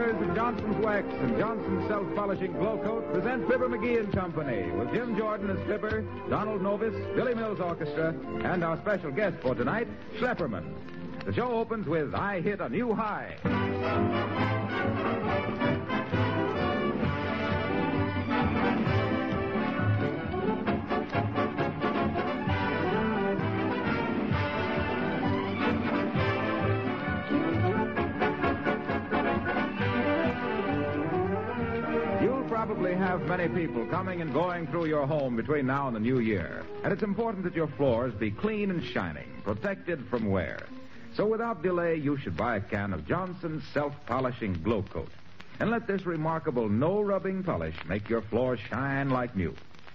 Of Johnson's Wax and Johnson's Self-Polishing Glo-Coat present Fibber McGee and Company with Jim Jordan as Fibber, Donald Novis, Billy Mills Orchestra, and our special guest for tonight, Schlepperman. The show opens with I Hit a New High. Probably have many people coming and going through your home between now and the new year, and it's important that your floors be clean and shining, protected from wear. So without delay, you should buy a can of Johnson's Self-Polishing Glo-Coat, and let this remarkable no-rubbing polish make your floor shine like new.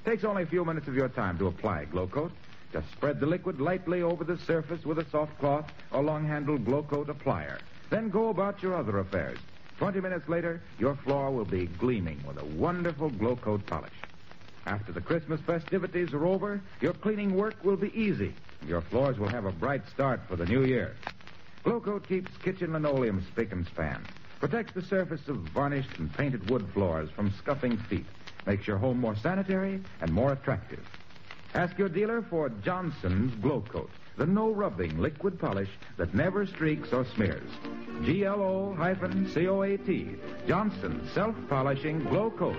It takes only a few minutes of your time to apply Glo-Coat. Just spread the liquid lightly over the surface with a soft cloth or long-handled Glo-Coat applier. Then go about your other affairs. 20 minutes later, your floor will be gleaming with a wonderful Glo-Coat polish. After the Christmas festivities are over, your cleaning work will be easy. Your floors will have a bright start for the new year. Glo-Coat keeps kitchen linoleum spick and span, protects the surface of varnished and painted wood floors from scuffing feet, makes your home more sanitary and more attractive. Ask your dealer for Johnson's Glo-Coat, the no-rubbing liquid polish that never streaks or smears. Glo-Coat, Johnson's Self-Polishing Glo-Coat.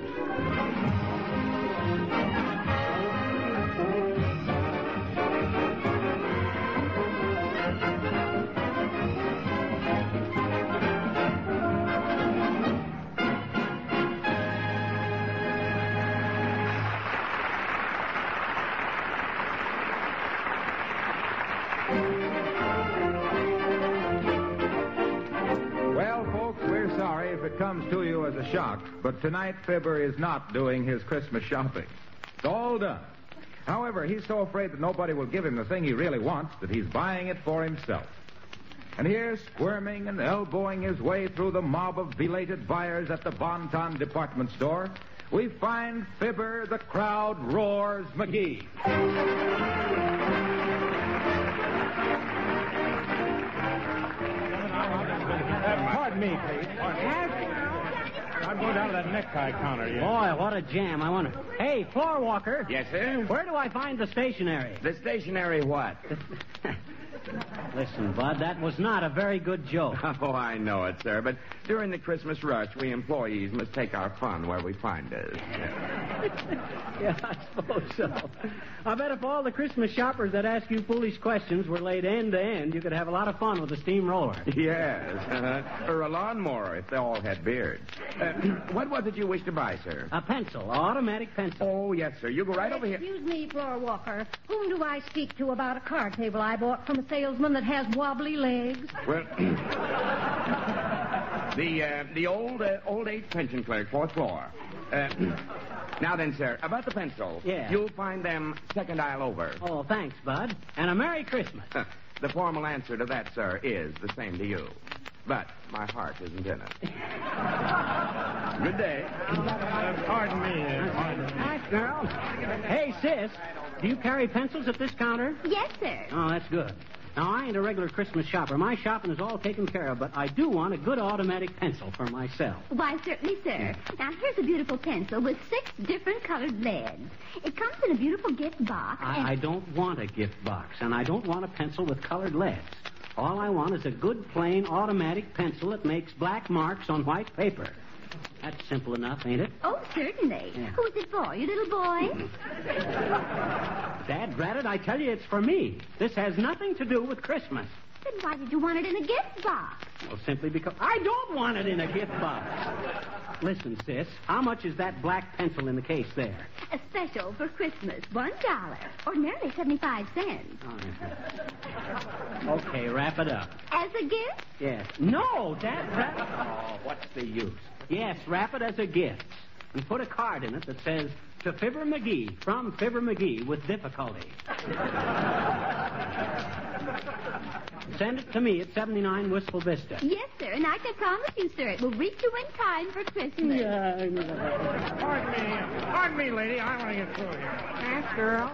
Comes to you as a shock, but tonight Fibber is not doing his Christmas shopping. It's all done. However, he's so afraid that nobody will give him the thing he really wants that he's buying it for himself. And here, squirming and elbowing his way through the mob of belated buyers at the Bon Ton department store, we find Fibber, the crowd roars, McGee. Pardon me, please. I'm going down to that necktie counter. Yes. Boy, what a jam. I wonder. Hey, floor walker. Yes, sir? Where do I find the stationery? The stationery what? Listen, Bud, that was not a very good joke. Oh, I know it, sir, but during the Christmas rush, we employees must take our fun where we find it. Yeah, I suppose so. I bet if all the Christmas shoppers that ask you foolish questions were laid end to end, you could have a lot of fun with a steamroller. Yes, or a lawnmower if they all had beards. What was it you wished to buy, sir? A pencil, an automatic pencil. Oh, yes, sir. You go right over here. Excuse me, floor walker. Whom do I speak to about a card table I bought from a salesman that has wobbly legs? Well, the old age pension clerk, fourth floor. Now then, sir, about the pencils. Yeah. You'll find them second aisle over. Oh, thanks, Bud. And a Merry Christmas. The formal answer to that, sir, is the same to you. But my heart isn't in it. Good day. Pardon me. Nice girl. Hey, sis, do you carry pencils at this counter? Yes, sir. Oh, that's good. Now, I ain't a regular Christmas shopper. My shopping is all taken care of, but I do want a good automatic pencil for myself. Why, certainly, sir. Now, here's a beautiful pencil with 6 different colored leads. It comes in a beautiful gift box. I don't want a gift box, and I don't want a pencil with colored leads. All I want is a good, plain, automatic pencil that makes black marks on white paper. That's simple enough, ain't it? Oh, certainly. Yeah. Who's it for, you little boy? Dad, rat it, I tell you it's for me. This has nothing to do with Christmas. Then why did you want it in a gift box? Well, simply because I don't want it in a gift box. Listen, sis, how much is that black pencil in the case there? A special for Christmas, $1, ordinarily 75 cents. Okay, wrap it up. As a gift? Yes. No, that wrap... Oh, what's the use? Yes, wrap it as a gift. And put a card in it that says, to Fibber McGee, from Fibber McGee, with difficulty. Send it to me at 79 Wistful Vista. Yes, sir, and I can promise you, sir, it will reach you in time for Christmas. Yeah, I know. Pardon me, lady. I want to get through here. Yes, girl.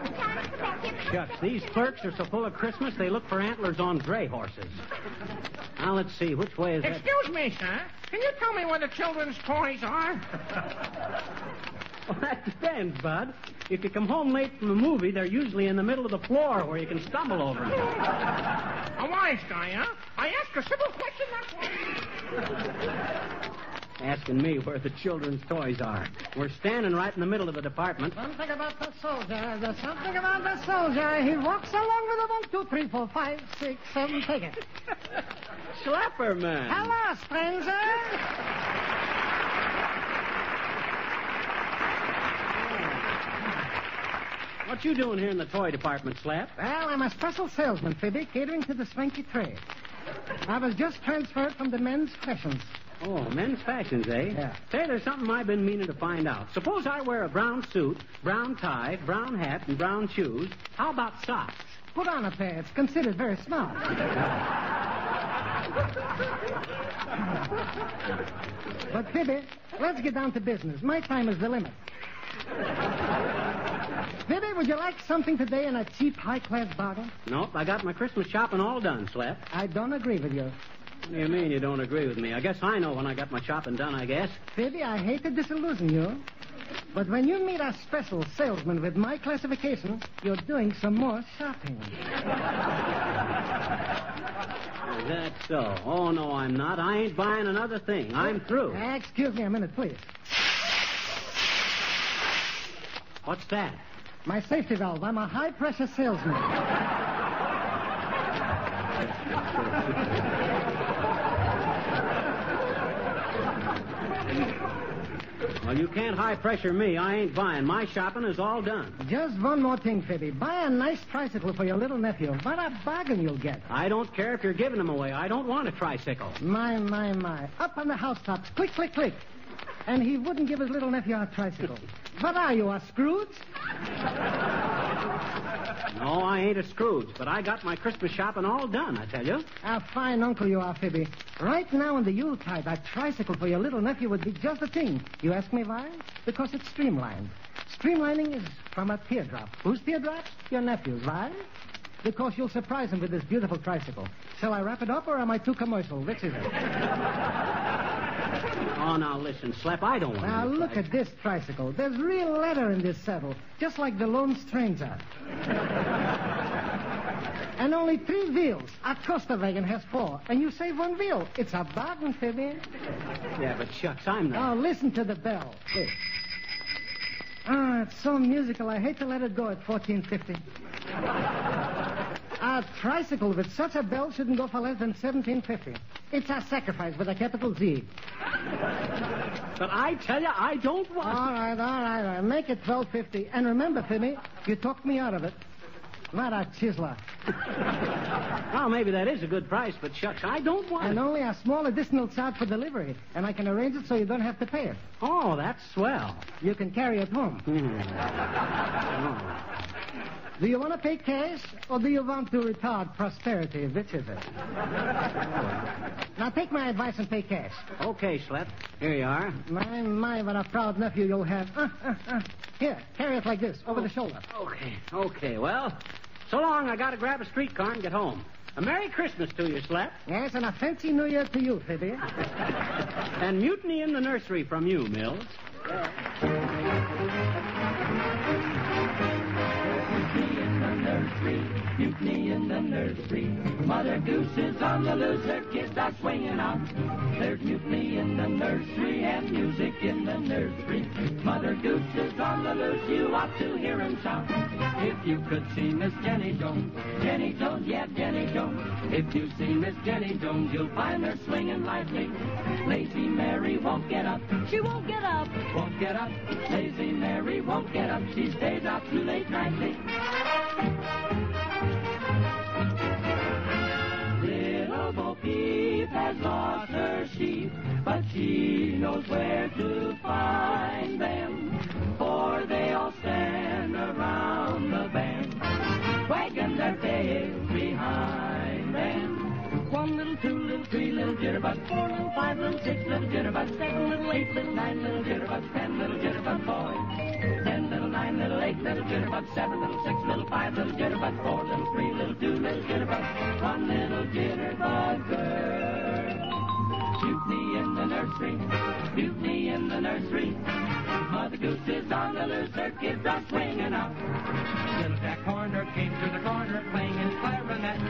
Shucks, these clerks are so full of Christmas, they look for antlers on gray horses. Now, let's see, which way is that? Excuse me, sir. Can you tell me where the children's toys are? Well, that depends, Bud. If you come home late from a movie, they're usually in the middle of the floor where you can stumble over them. A wise guy, huh? I ask a simple question, that's why. Asking me where the children's toys are. We're standing right in the middle of the department. Something about the soldier. There's something about the soldier. He walks along with a 1, 2, 3, 4, 5, 6, 7 ticket. Schlepperman. Hello, stranger. What you doing here in the toy department, Slap? Well, I'm a special salesman, Fibber, catering to the swanky trade. I was just transferred from the men's fashions. Oh, men's fashions, eh? Yeah. Say, there's something I've been meaning to find out. Suppose I wear a brown suit, brown tie, brown hat, and brown shoes. How about socks? Put on a pair. It's considered very smart. But, Fibber, let's get down to business. My time is the limit. Fibber, would you like something today in a cheap, high-class bargain? Nope, I got my Christmas shopping all done, Slap. I don't agree with you. What do you mean you don't agree with me? I guess I know when I got my shopping done, I guess. Fibber, I hate to disillusion you, but when you meet a special salesman with my classification, you're doing some more shopping. Is that so? Oh, no, I'm not. I ain't buying another thing. I'm through. Excuse me a minute, please. What's that? My safety valve. I'm a high-pressure salesman. Well, you can't high-pressure me. I ain't buying. My shopping is all done. Just one more thing, Fibber. Buy a nice tricycle for your little nephew. What a bargain you'll get. I don't care if you're giving him away. I don't want a tricycle. My. Up on the housetops. Click, click, click. And he wouldn't give his little nephew a tricycle. What are you, a Scrooge? No, I ain't a Scrooge, but I got my Christmas shopping all done, I tell you. A fine uncle you are, Fibber. Right now in the Yuletide, a tricycle for your little nephew would be just the thing. You ask me why? Because it's streamlined. Streamlining is from a teardrop. Whose teardrops? Your nephew's. Why? Because you'll surprise him with this beautiful tricycle. Shall I wrap it up, or am I too commercial? Which is it? Oh, now, listen, Slap, I don't want to... Now, look at this tricycle. There's real leather in this saddle, just like the Lone Stranger. And only 3 wheels. A coaster wagon has 4, and you save 1 wheel. It's a bargain, Fibber. Yeah, but shucks, I'm not... Now, listen to the bell. Hey. Ah, it's so musical. I hate to let it go at 14.50. A tricycle with such a bell shouldn't go for less than 17.50. It's a sacrifice with a capital Z. But I tell you, I don't want... All right. Make it 12.50. And remember, Fibber, you talked me out of it. Not a chiseler. Well, maybe that is a good price, but shucks, I don't want... And only a small additional charge for delivery. And I can arrange it so you don't have to pay it. Oh, that's swell. You can carry it home. Do you want to pay cash, or do you want to retard prosperity? Which is it? Now, take my advice and pay cash. Okay, Schlep. Here you are. My, what a proud nephew you'll have. Here, carry it like this, over the shoulder. Okay. Well, so long, I got to grab a streetcar and get home. A Merry Christmas to you, Slap. Yes, and a fancy New Year to you, Fibber. And mutiny in the nursery from you, Mills. Yeah. mutiny in the nursery. Mother Goose is on the loose, her kids are swinging out. There's mutiny in the nursery and music in the nursery. Mother Goose is on the loose, you ought to hear him shout. If you could see Miss Jenny Jones, Jenny Jones, yeah, Jenny Jones. If you see Miss Jenny Jones, you'll find her swinging lightly. Lazy Mary won't get up. She won't get up. Won't get up. Lazy Mary won't get up. She stays out too late nightly. Little Bo Peep has lost her sheep, but she knows where to find them, for they all stand around the bend, wagging their tails behind them. One little, two little, three little jitterbugs, four little, five little, six little jitterbugs, seven little, eight little, nine little jitterbugs, ten little jitterbug boys, 10 little, 9 little, 8 little jitterbugs, 7 little, 6 little, 5 little jitterbugs, 4 little, 3 little, 2 little jitterbugs, 1 little jitterbug girl. Mutiny in the nursery, mutiny in the nursery. Mother Goose is on the loose, her kids are swinging up. Little Jack Horner came to the corner playing his clarinet.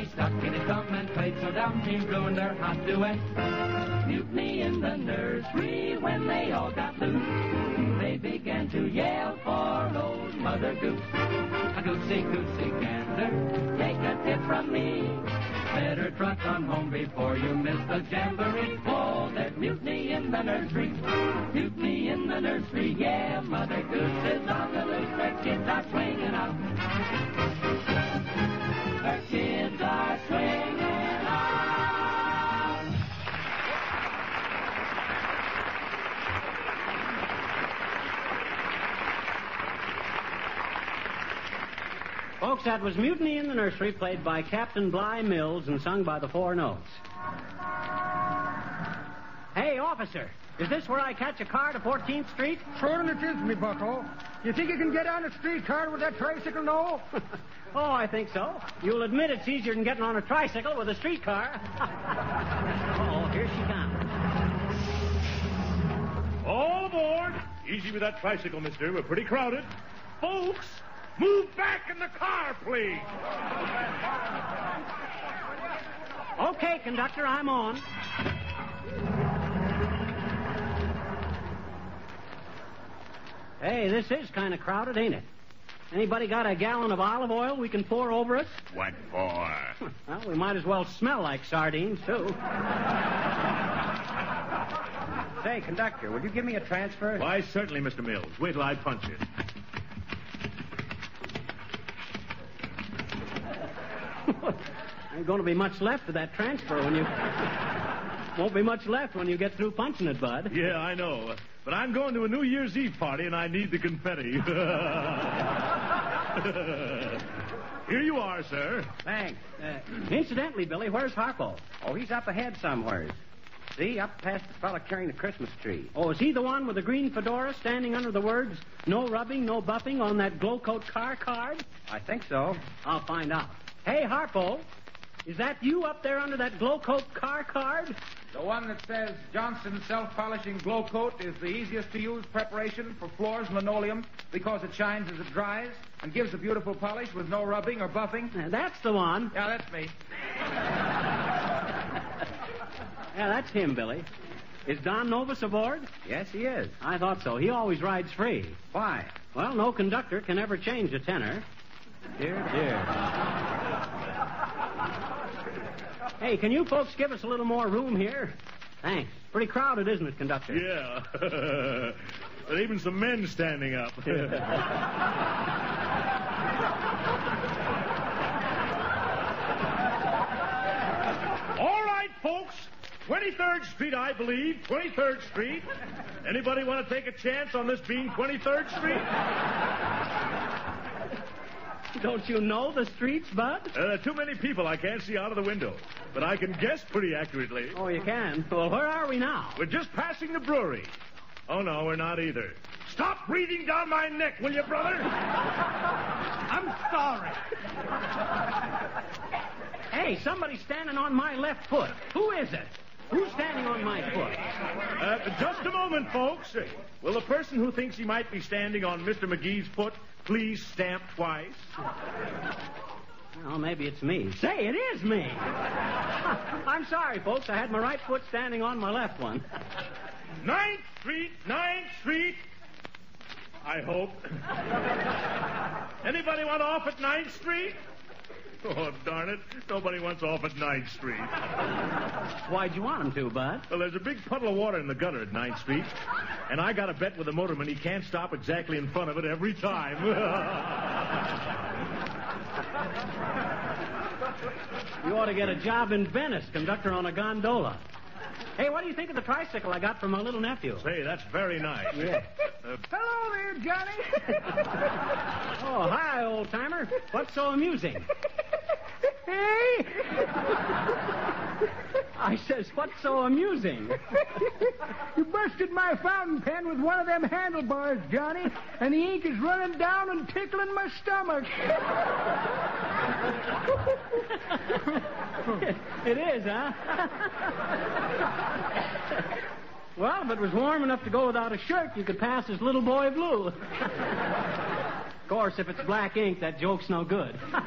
He stuck in his thumb and played so dumb he ruined their hot duet. Mutiny in the nursery when they all got loose. They began to yell for old Mother Goose. A goosey, goosey gander, take a tip from me. Better trot on home before you miss the jamboree. Oh, there's mutiny in the nursery. Mutiny in the nursery, yeah. Mother Goose is on the loose. Her kids are swinging out. Her kids are swinging out. Folks, that was Mutiny in the Nursery, played by Captain Bly Mills and sung by the Four Notes. Hey, officer, is this where I catch a car to 14th Street? Sure it is, me bucko. You think you can get on a streetcar with that tricycle now? Oh, I think so. You'll admit it's easier than getting on a tricycle with a streetcar. Oh, here she comes. All aboard. Easy with that tricycle, mister. We're pretty crowded. Folks! Move back in the car, please. Okay, conductor, I'm on. Hey, this is kind of crowded, ain't it? Anybody got a gallon of olive oil we can pour over it? What for? Well, we might as well smell like sardines, too. Say, conductor, will you give me a transfer? Why, certainly, Mr. Mills. Wait till I punch it. Ain't going to be much left of that transfer when you... Won't be much left when you get through punching it, Bud. Yeah, I know. But I'm going to a New Year's Eve party, and I need the confetti. Here you are, sir. Thanks. Incidentally, Billy, where's Harpo? Oh, he's up ahead somewhere. See, up past the fella carrying the Christmas tree. Oh, is he the one with the green fedora standing under the words, no rubbing, no buffing on that Glo-Coat car card? I think so. I'll find out. Hey, Harpo, is that you up there under that Glo-Coat car card? The one that says Johnson's self-polishing Glo-Coat is the easiest to use preparation for floors and linoleum because it shines as it dries and gives a beautiful polish with no rubbing or buffing. That's the one. Yeah, that's me. Yeah, that's him, Billy. Is Don Novis aboard? Yes, he is. I thought so. He always rides free. Why? Well, no conductor can ever change a tenor. Dear, dear. Hey, can you folks give us a little more room here? Thanks. Pretty crowded, isn't it, conductor? Yeah. There are even some men standing up. All right, folks. 23rd Street, I believe. 23rd Street. Anybody want to take a chance on this being 23rd Street? Don't you know the streets, Bud? There are too many people I can't see out of the window. But I can guess pretty accurately. Oh, you can? Well, where are we now? We're just passing the brewery. Oh, no, we're not either. Stop breathing down my neck, will you, brother? I'm sorry. Hey, somebody's standing on my left foot. Who is it? Who's standing on my foot? Just a moment, folks. Will the person who thinks he might be standing on Mr. McGee's foot please stamp twice? maybe it's me. Say, it is me. I'm sorry, folks. I had my right foot standing on my left one. 9th Street. I hope. Anybody want off at 9th Street? Oh, darn it. Nobody wants off at 9th Street. Why'd you want him to, Bud? Well, there's a big puddle of water in the gutter at 9th Street. And I got a bet with the motorman he can't stop exactly in front of it every time. You ought to get a job in Venice, conductor on a gondola. Hey, what do you think of the tricycle I got from my little nephew? Say, that's very nice. Yeah. Hello there, Johnny. Oh, hi, old-timer. What's so amusing? Hey. I says, what's so amusing? You busted my fountain pen with one of them handlebars, Johnny, and the ink is running down and tickling my stomach. It is, huh? Well, if it was warm enough to go without a shirt, you could pass as Little Boy Blue. Of course, if it's black ink, that joke's no good. Well,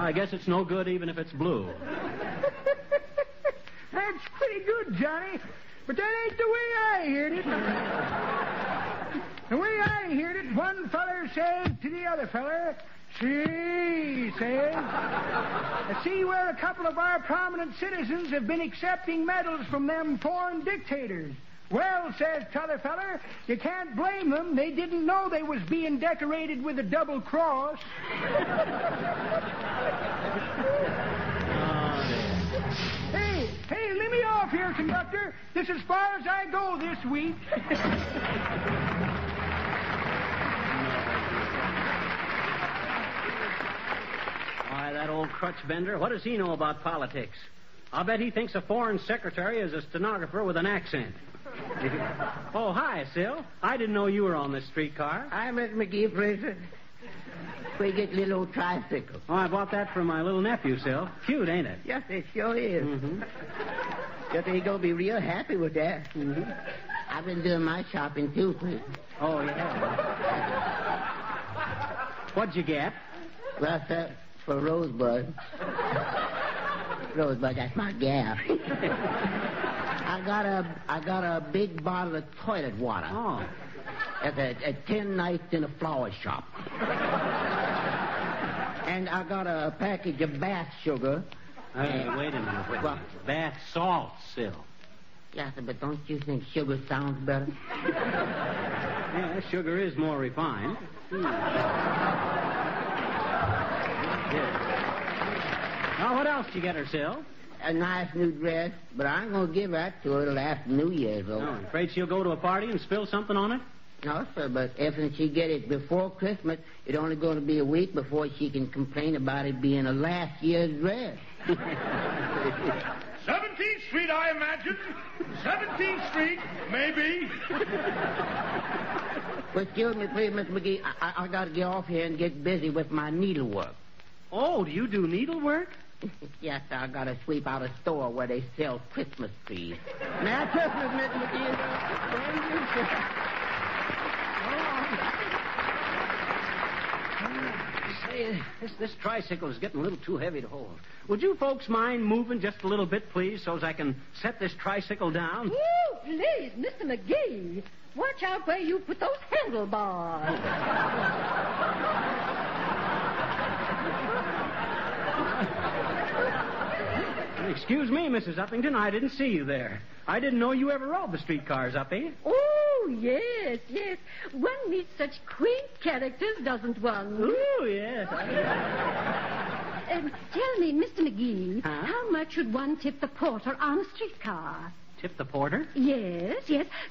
I guess it's no good even if it's blue. That's pretty good, Johnny. But that ain't the way I heard it. The way I heard it, one feller says to the other feller, "See," says, "I see where a couple of our prominent citizens have been accepting medals from them foreign dictators. Well," says t'other feller, "you can't blame them. They didn't know they was being decorated with a double cross." Hey, let me off here, conductor. This is as far as I go this week. Why, that old crutch bender, what does he know about politics? I'll bet he thinks a foreign secretary is a stenographer with an accent. Oh, hi, Sil. I didn't know you were on this streetcar. I'm at McGee Prison. We get little old tricycles. Oh, I bought that for my little nephew, Sil. Cute, ain't it? Yes, it sure is. Mm-hmm. Yes, he's going to be real happy with that. Mm-hmm. I've been doing my shopping, too. Oh, yeah. What'd you get? Well, sir, for Rosebud. Rosebud, that's my gal. I got a big bottle of toilet water. Oh. At a 10 nights in a flower shop. And I got a package of bath sugar. Hey, wait a minute. Well, bath salt, Sil. Yes, but don't you think sugar sounds better? Yeah, sugar is more refined. Yeah. Now, what else did you get her, Sil? A nice new dress, but I'm going to give that to her till after New Year's over. I'm afraid she'll go to a party and spill something on it? No, sir, but if she get it before Christmas, it's only going to be a week before she can complain about it being a last year's dress. 17th Street, I imagine. 17th Street, maybe. Well, excuse me, please, Mr. McGee. I got to get off here and get busy with my needlework. Oh, do you do needlework? Yes, I got to sweep out a store where they sell Christmas trees. Merry Christmas, Mr. McGee. Say, this tricycle is getting a little too heavy to hold. Would you folks mind moving just a little bit, please, so as I can set this tricycle down? Oh, please, Mr. McGee. Watch out where you put those handlebars. Excuse me, Mrs. Uppington, I didn't see you there. I didn't know you ever rode the streetcars, Uppy. Oh, yes, yes. One meets such quaint characters, doesn't one? Oh, yes. Tell me, Mr. McGee, huh? How much should one tip the porter on a streetcar? Tip the porter? Yes.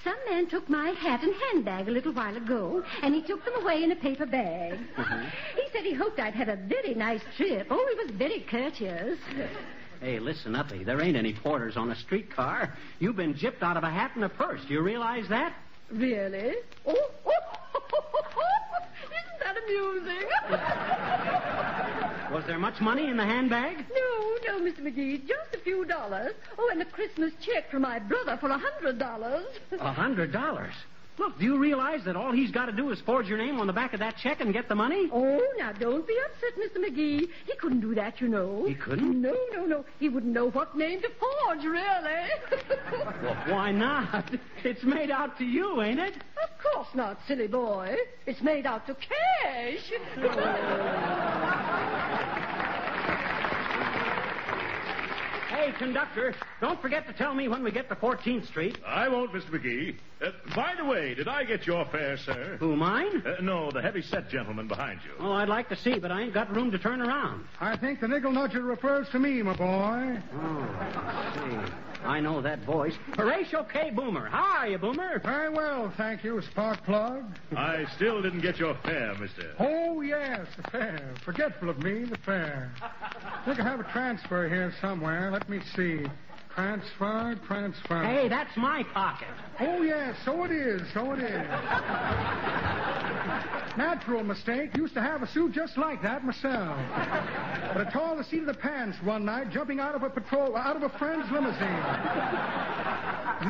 Some man took my hat and handbag a little while ago, and he took them away in a paper bag. Mm-hmm. He said he hoped I'd had a very nice trip. Oh, he was very courteous. Hey, listen, Uppy, there ain't any porters on a streetcar. You've been gypped out of a hat and a purse. Do you realize that? Really? Oh. Isn't that amusing? Was there much money in the handbag? No, Mr. McGee, just a few dollars. Oh, and a Christmas check from my brother for $100. $100? Look, do you realize that all he's got to do is forge your name on the back of that check and get the money? Oh, now, don't be upset, Mr. McGee. He couldn't do that, you know. He couldn't? No, no, no. He wouldn't know what name to forge, really. Well, why not? It's made out to you, ain't it? Of course not, silly boy. It's made out to cash. Hey, conductor, don't forget to tell me when we get to 14th Street. I won't, Mr. McGee. By the way, did I get your fare, sir? Who, mine? No, the heavy-set gentleman behind you. Oh, I'd like to see, but I ain't got room to turn around. I think the nickel nudger refers to me, my boy. Oh, see. I know that voice. Horatio K. Boomer. How are you, Boomer? Very well, thank you, spark plug. I still didn't get your fare, mister. Oh, yes, the fare. Forgetful of me, the fare. I think I have a transfer here somewhere. Let me see. Transfer. Hey, that's my pocket. Oh, yes, so it is. Natural mistake. Used to have a suit just like that myself. But I tore the seat of the pants one night, jumping out of a friend's limousine.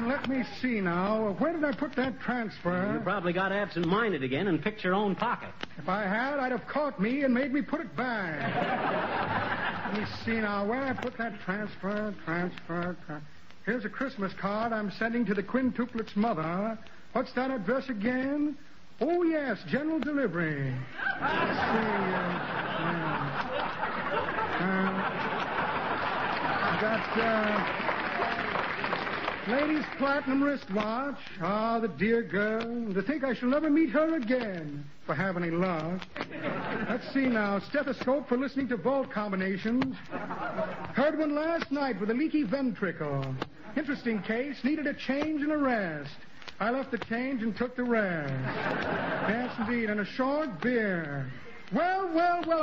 Let me see now. Where did I put that transfer? You probably got absent-minded again and picked your own pocket. If I had, I'd have caught me and made me put it back. Let me see now. Where I put that transfer. Here's a Christmas card I'm sending to the quintuplets' mother. What's that address again? Oh, yes, general delivery. Let's see. That lady's platinum wristwatch. Ah, the dear girl. To think I shall never meet her again. If I have any luck. Let's see now. Stethoscope for listening to volt combinations. Heard one last night with a leaky ventricle. Interesting case. Needed a change and a rest. I left the change and took the rest. Yes, indeed. And a short beer. Well,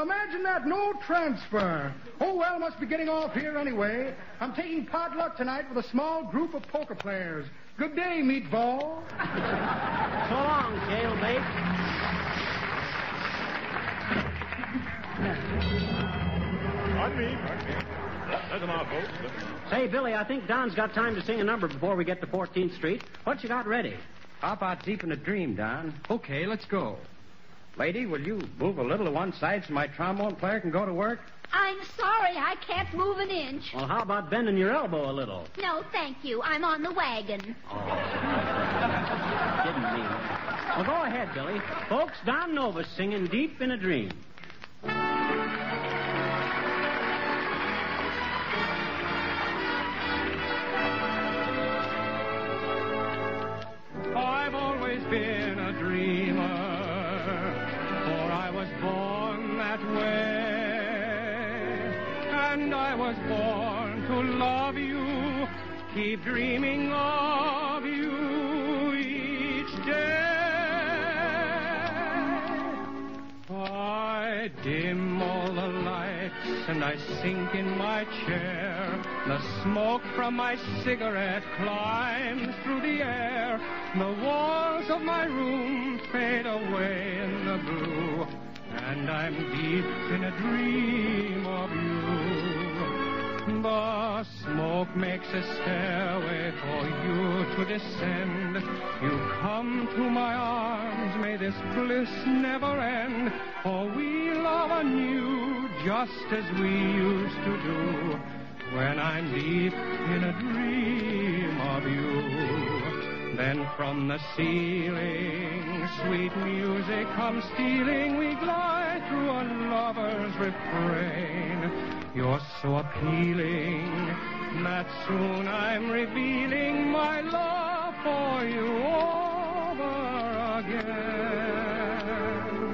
imagine that. No transfer. Oh, well, must be getting off here anyway. I'm taking potluck tonight with a small group of poker players. Good day, meatball. So long, jailbait. Pardon me. That's an awful. Say, Billy, I think Don's got time to sing a number before we get to 14th Street. What you got ready? How about Deep in a Dream, Don? Okay, let's go. Lady, will you move a little to one side so my trombone player can go to work? I'm sorry, I can't move an inch. Well, how about bending your elbow a little? No, thank you. I'm on the wagon. Oh. Didn't mean it. Well, go ahead, Billy. Folks, Don Novis singing Deep in a Dream. I've always been a dreamer, for I was born that way. And I was born to love you, keep dreaming of you each day. I dim all the lights and I sink in my chair. The smoke from my cigarette climbs through the air. The walls of my room fade away in the blue, and I'm deep in a dream of you. The smoke makes a stairway for you to descend. You come to my arms, may this bliss never end, for we love anew just as we used to do, when I'm deep in a dream of you. Then from the ceiling, sweet music comes stealing. We glide through a lover's refrain. You're so appealing that soon I'm revealing my love for you over again.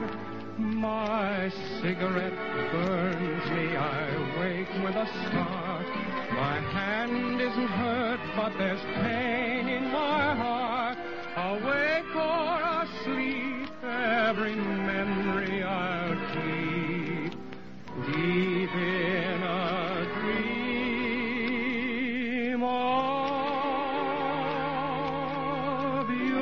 My cigarette burns me, I wake with a start. My hand isn't hurt, but there's pain in my heart. Awake or asleep, every memory I'll keep deep in a dream of yours.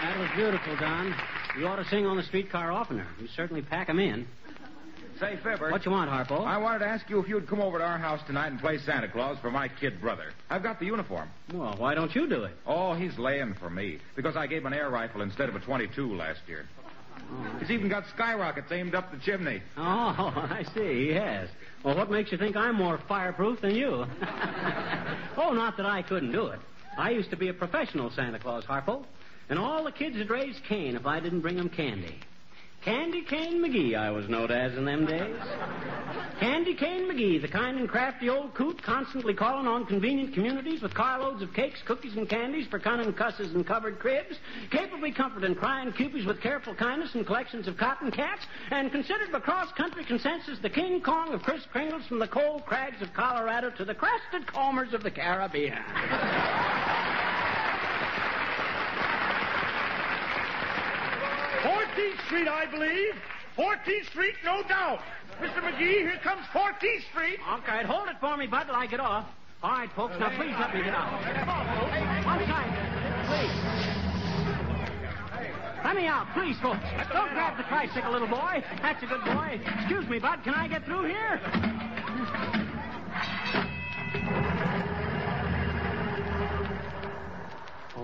That was beautiful, Don. You ought to sing on the streetcar oftener. You certainly pack them in. Say, Fibber. What you want, Harpo? I wanted to ask you if you'd come over to our house tonight and play Santa Claus for my kid brother. I've got the uniform. Well, why don't you do it? Oh, he's laying for me because I gave him an air rifle instead of a .22 last year. Oh. He's even got skyrockets aimed up the chimney. Oh, I see. He has. Well, what makes you think I'm more fireproof than you? Oh, not that I couldn't do it. I used to be a professional Santa Claus, Harpo. And all the kids would raise Cain if I didn't bring them candy. Candy Cane McGee, I was known as in them days. Candy Cane McGee, the kind and crafty old coot constantly calling on convenient communities with carloads of cakes, cookies, and candies for cunning cusses and covered cribs, capably comforting crying cupies with careful kindness and collections of cotton cats, and considered by cross-country consensus the King Kong of Kris Kringles from the cold crags of Colorado to the crested combers of the Caribbean. Street, I believe. 14th Street, no doubt. Mr. McGee, here comes 14th Street. Okay, hold it for me, bud, till I get off. All right, folks, now please let me get out. Come on, folks. One time, please. Let me out, please, folks. Don't grab the tricycle, little boy. That's a good boy. Excuse me, bud, can I get through here?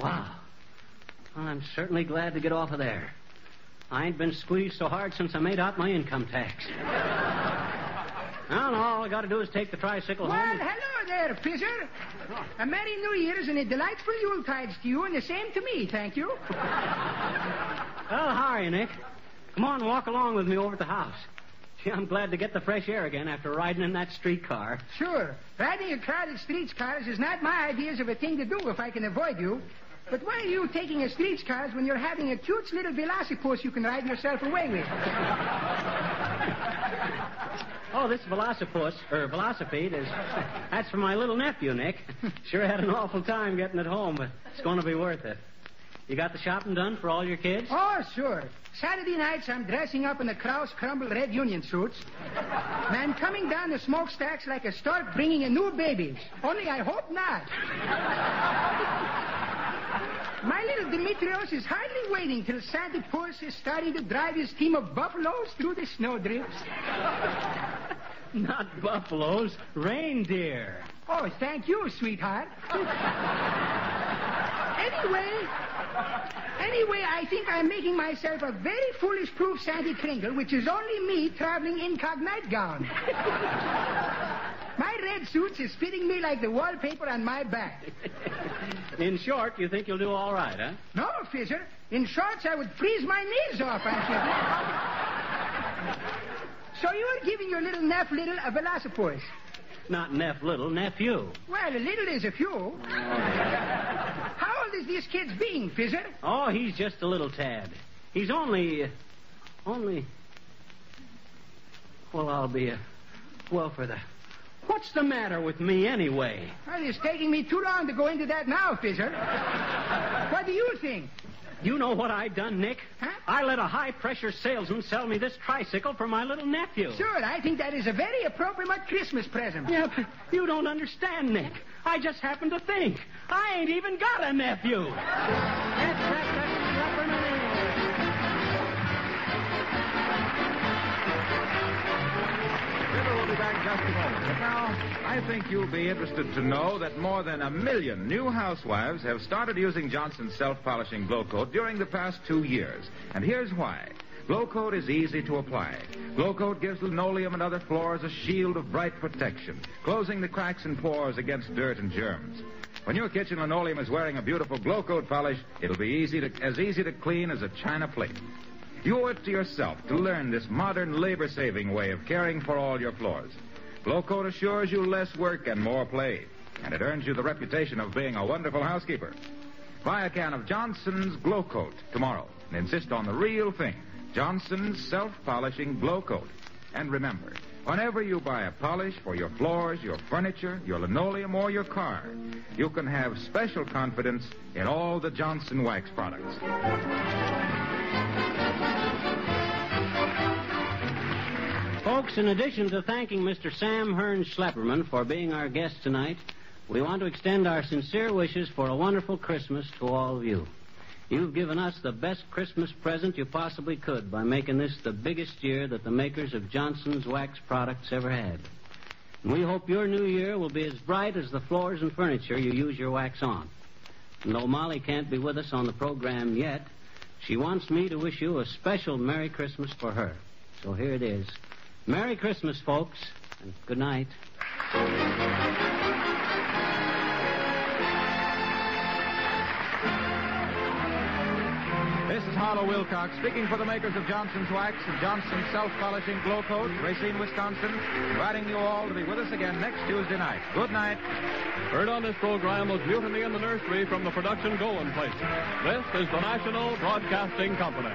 Wow. Well, I'm certainly glad to get off of there. I ain't been squeezed so hard since I made out my income tax. Now, all I got to do is take the tricycle home. Well, hello there, Fizzer. A Merry New Year's and a delightful Yuletides to you, and the same to me, thank you. Well, how are you, Nick? Come on, walk along with me over to the house. Gee, I'm glad to get the fresh air again after riding in that streetcar. Sure. Riding in crowded streetcars is not my ideas of a thing to do if I can avoid you. But why are you taking a streetcar when you're having a cute little velocipus you can ride yourself away with? Oh, this velocipus, or velocipede, that's for my little nephew, Nick. Sure had an awful time getting it home, but it's going to be worth it. You got the shopping done for all your kids? Oh, sure. Saturday nights, I'm dressing up in the Krause Crumble Red Union suits. And I'm coming down the smokestacks like a stork bringing a new baby. Only I hope not. My little Demetrios is hardly waiting till Santa Claus is starting to drive his team of buffaloes through the snowdrifts. Not buffaloes, reindeer. Oh, thank you, sweetheart. Anyway, I think I'm making myself a very foolish-proof Santa Kringle, which is only me traveling incognito gown. My red suits is fitting me like the wallpaper on my back. In short, you think you'll do all right, huh? No, Fizzer. In shorts, I would freeze my knees off, I'm kidding. So you're giving your little nephew a velocipus. Not nephew. Well, a little is a few. How old is this kid's being, Fizzer? Oh, he's just a little tad. He's only... Well, I'll be for the... What's the matter with me, anyway? Well, it's taking me too long to go into that now, Fizzer. What do you think? You know what I done, Nick? Huh? I let a high-pressure salesman sell me this tricycle for my little nephew. Sure, I think that is a very appropriate Christmas present. Yeah, but you don't understand, Nick. I just happened to think. I ain't even got a nephew. Just a moment. But now, I think you'll be interested to know that more than 1 million new housewives have started using Johnson's self-polishing Glo-Coat during the past 2 years. And here's why. Glo-Coat is easy to apply. Glo-Coat gives linoleum and other floors a shield of bright protection, closing the cracks and pores against dirt and germs. When your kitchen linoleum is wearing a beautiful Glo-Coat polish, it'll be as easy to clean as a china plate. You owe it to yourself to learn this modern labor-saving way of caring for all your floors. Glo-Coat assures you less work and more play, and it earns you the reputation of being a wonderful housekeeper. Buy a can of Johnson's Glo-Coat tomorrow and insist on the real thing, Johnson's self-polishing Glo-Coat. And remember, whenever you buy a polish for your floors, your furniture, your linoleum, or your car, you can have special confidence in all the Johnson Wax products. Folks, in addition to thanking Mr. Sam Hearn Schlepperman for being our guest tonight, we want to extend our sincere wishes for a wonderful Christmas to all of you. You've given us the best Christmas present you possibly could by making this the biggest year that the makers of Johnson's Wax products ever had. And we hope your new year will be as bright as the floors and furniture you use your wax on. And though Molly can't be with us on the program yet, she wants me to wish you a special Merry Christmas for her. So here it is. Merry Christmas, folks, and good night. This is Harlow Wilcox speaking for the makers of Johnson's Wax and Johnson's Self-Polishing Glo-Coat, Racine, Wisconsin, inviting you all to be with us again next Tuesday night. Good night. Heard on this program was Mutiny in the Nursery from the production Going Places. This is the National Broadcasting Company.